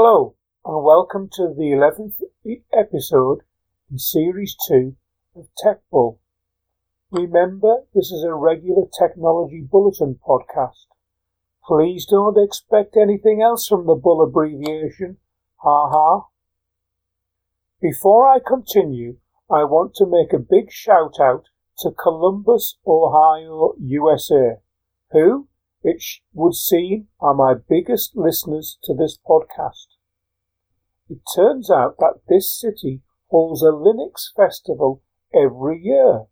Hello, and welcome to the 11th episode in Series 2 of TechBull. Remember, this is a regular technology bulletin podcast. Please don't expect anything else from the Bull abbreviation, haha. Before I continue, I want to make a big shout out to Columbus, Ohio, USA, who, it would seem, are my biggest listeners to this podcast. It turns out that this city holds a Linux festival every year.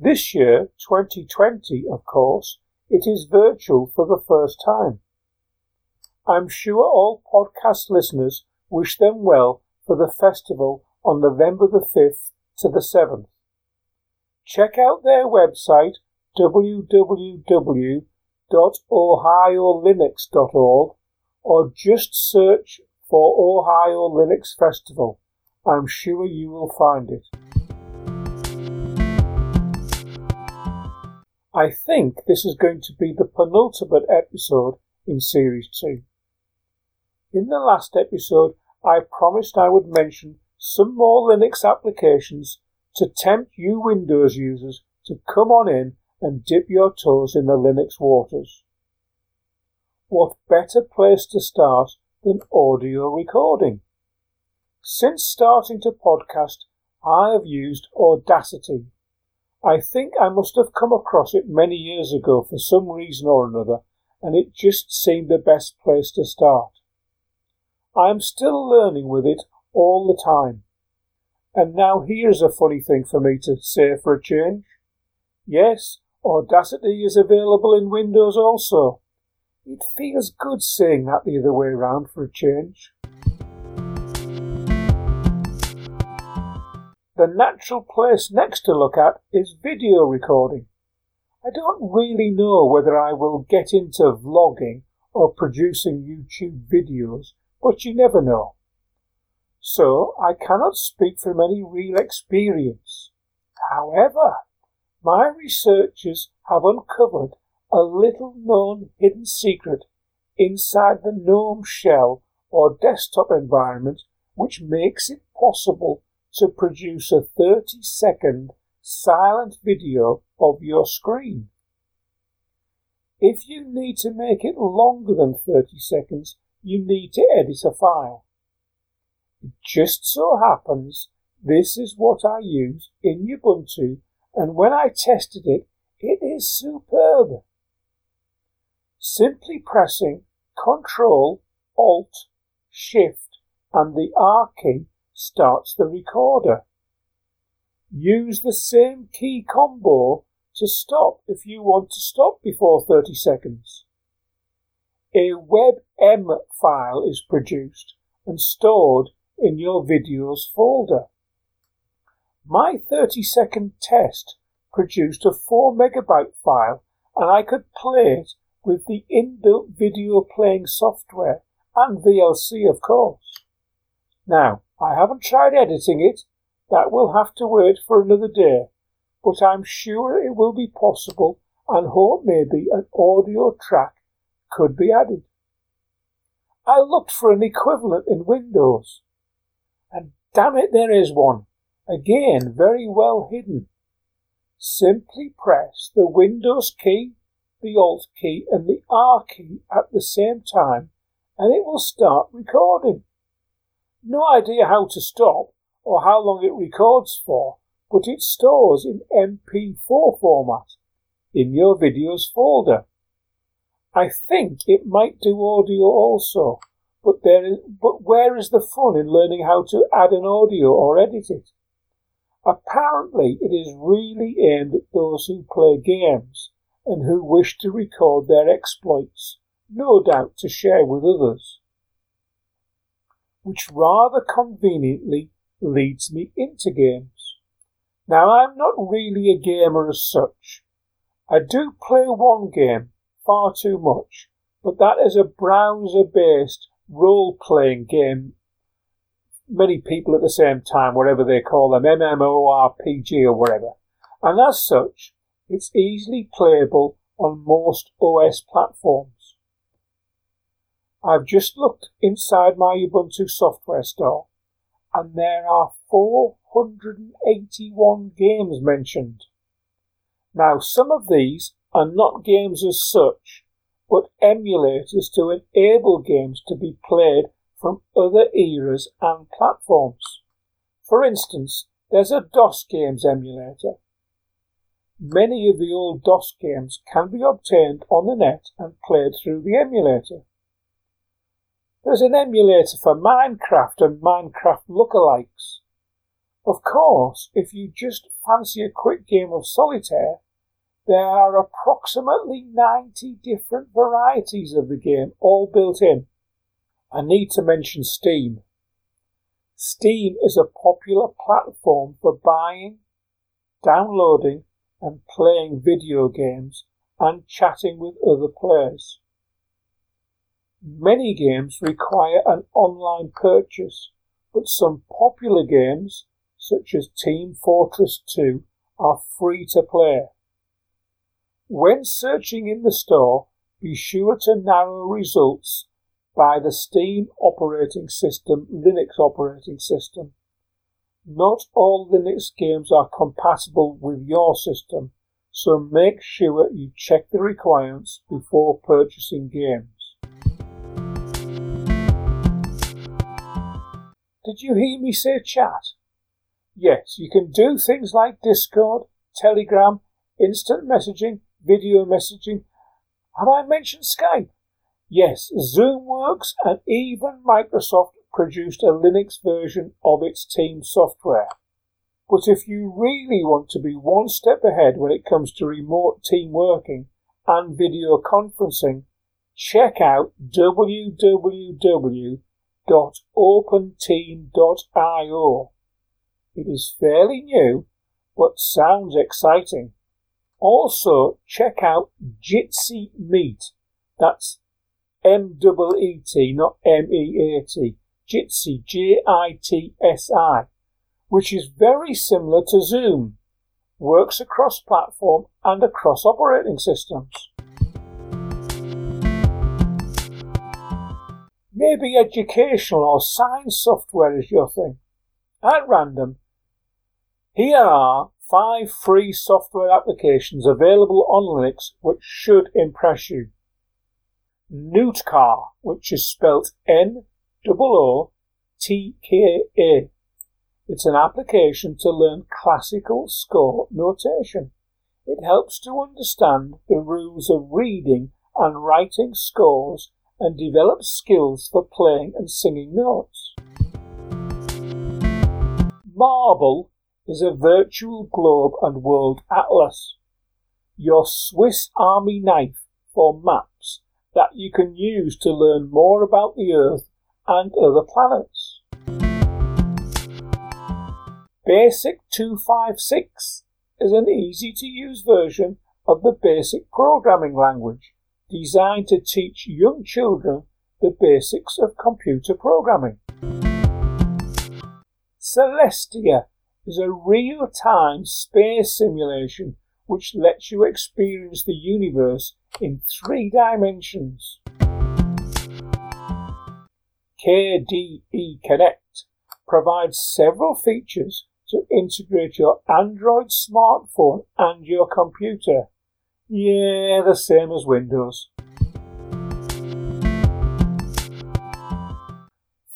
This year, 2020, of course, it is virtual for the first time. I'm sure all podcast listeners wish them well for the festival on November the 5th to the 7th. Check out their website, www.ohiolinux.org, or just search for Ohio Linux Festival. I'm sure you will find it. I think this is going to be the penultimate episode in Series 2. In the last episode, I promised I would mention some more Linux applications to tempt you Windows users to come on in and dip your toes in the Linux waters. What better place to start than audio recording? Since starting to podcast, I have used Audacity. I think I must have come across it many years ago for some reason or another, and it just seemed the best place to start. I am still learning with it all the time. And now here's a funny thing for me to say for a change. Yes, Audacity is available in Windows also. It feels good saying that the other way around for a change. The natural place next to look at is video recording. I don't really know whether I will get into vlogging or producing YouTube videos, but you never know. So I cannot speak from any real experience. However, my researchers have uncovered a little-known hidden secret inside the GNOME shell or desktop environment which makes it possible to produce a 30-second silent video of your screen. If you need to make it longer than 30 seconds, you need to edit a file. It just so happens this is what I use in Ubuntu, and when I tested it, it is superb. Simply pressing Ctrl, Alt, Shift and the R key starts the recorder. Use the same key combo to stop if you want to stop before 30 seconds. A WebM file is produced and stored in your videos folder. My 30-second test produced a 4 MB file, and I could play it with the inbuilt video playing software and VLC, of course. Now, I haven't tried editing it. That will have to wait for another day, but I'm sure it will be possible and hope maybe an audio track could be added. I looked for an equivalent in Windows, and damn it, there is one. Again, very well hidden. Simply press the Windows key, the Alt key and the R key at the same time and it will start recording. No idea how to stop or how long it records for, but it stores in MP4 format in your videos folder. I think it might do audio also, but where is the fun in learning how to add an audio or edit it? Apparently, it is really aimed at those who play games and who wish to record their exploits, no doubt to share with others. Which rather conveniently leads me into games. Now, I'm not really a gamer as such. I do play one game far too much, but that is a browser-based role-playing game. Many people at the same time, whatever they call them, MMORPG or whatever. And as such, it's easily playable on most OS platforms. I've just looked inside my Ubuntu software store, and there are 481 games mentioned. Now, some of these are not games as such, but emulators to enable games to be played from other eras and platforms. For instance, there's a DOS games emulator. Many of the old DOS games can be obtained on the net and played through the emulator. There's an emulator for Minecraft and Minecraft lookalikes. Of course, if you just fancy a quick game of solitaire, there are approximately 90 different varieties of the game, all built in. I need to mention Steam. Steam is a popular platform for buying, downloading and playing video games and chatting with other players. Many games require an online purchase, but some popular games, such as Team Fortress 2, are free to play. When searching in the store, be sure to narrow results by the Steam operating system, Linux operating system. Not all Linux games are compatible with your system, so make sure you check the requirements before purchasing games. Did you hear me say chat? Yes, you can do things like Discord, Telegram, instant messaging, video messaging. Have I mentioned Skype? Yes, Zoom works, and even Microsoft produced a Linux version of its Team software. But if you really want to be one step ahead when it comes to remote team working and video conferencing, check out www.openteam.io. It is fairly new, but sounds exciting. Also, check out Jitsi Meet. That's M-E-E-T, not M-E-A-T. Jitsi, J-I-T-S-I, which is very similar to Zoom. Works across platform and across operating systems. Maybe educational or science software is your thing. At random, here are 5 free software applications available on Linux which should impress you. NOOTKA, which is spelt NOOTKA. It's an application to learn classical score notation. It helps to understand the rules of reading and writing scores and develops skills for playing and singing notes. Marble is a virtual globe and world atlas, your Swiss Army knife for maps that you can use to learn more about the Earth and other planets. BASIC 256 is an easy-to-use version of the BASIC programming language designed to teach young children the basics of computer programming. Celestia is a real-time space simulation which lets you experience the universe in 3 dimensions. KDE Connect provides several features to integrate your Android smartphone and your computer. Yeah, the same as Windows.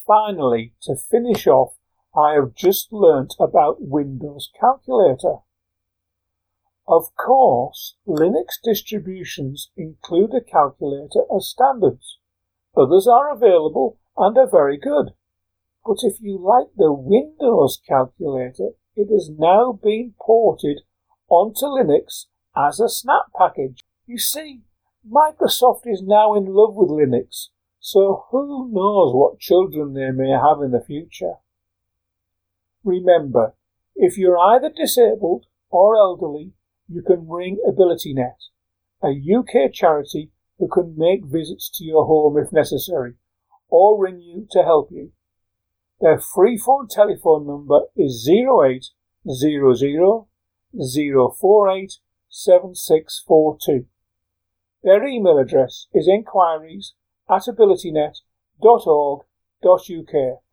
Finally, to finish off, I have just learnt about Windows Calculator. Of course, Linux distributions include a calculator as standards. Others are available and are very good. But if you like the Windows calculator, it has now been ported onto Linux as a snap package. You see, Microsoft is now in love with Linux, so who knows what children they may have in the future. Remember, if you're either disabled or elderly, you can ring AbilityNet, a UK charity who can make visits to your home if necessary, or ring you to help you. Their free phone telephone number is 0800 048 7642. Their email address is inquiries at abilitynet.org.uk,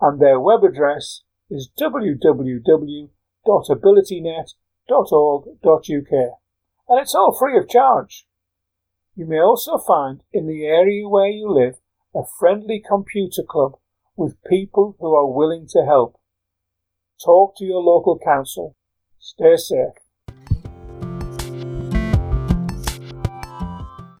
and their web address is www.abilitynet.org.uk, and it's all free of charge. You may also find in the area where you live a friendly computer club with people who are willing to help. Talk to your local council. Stay safe.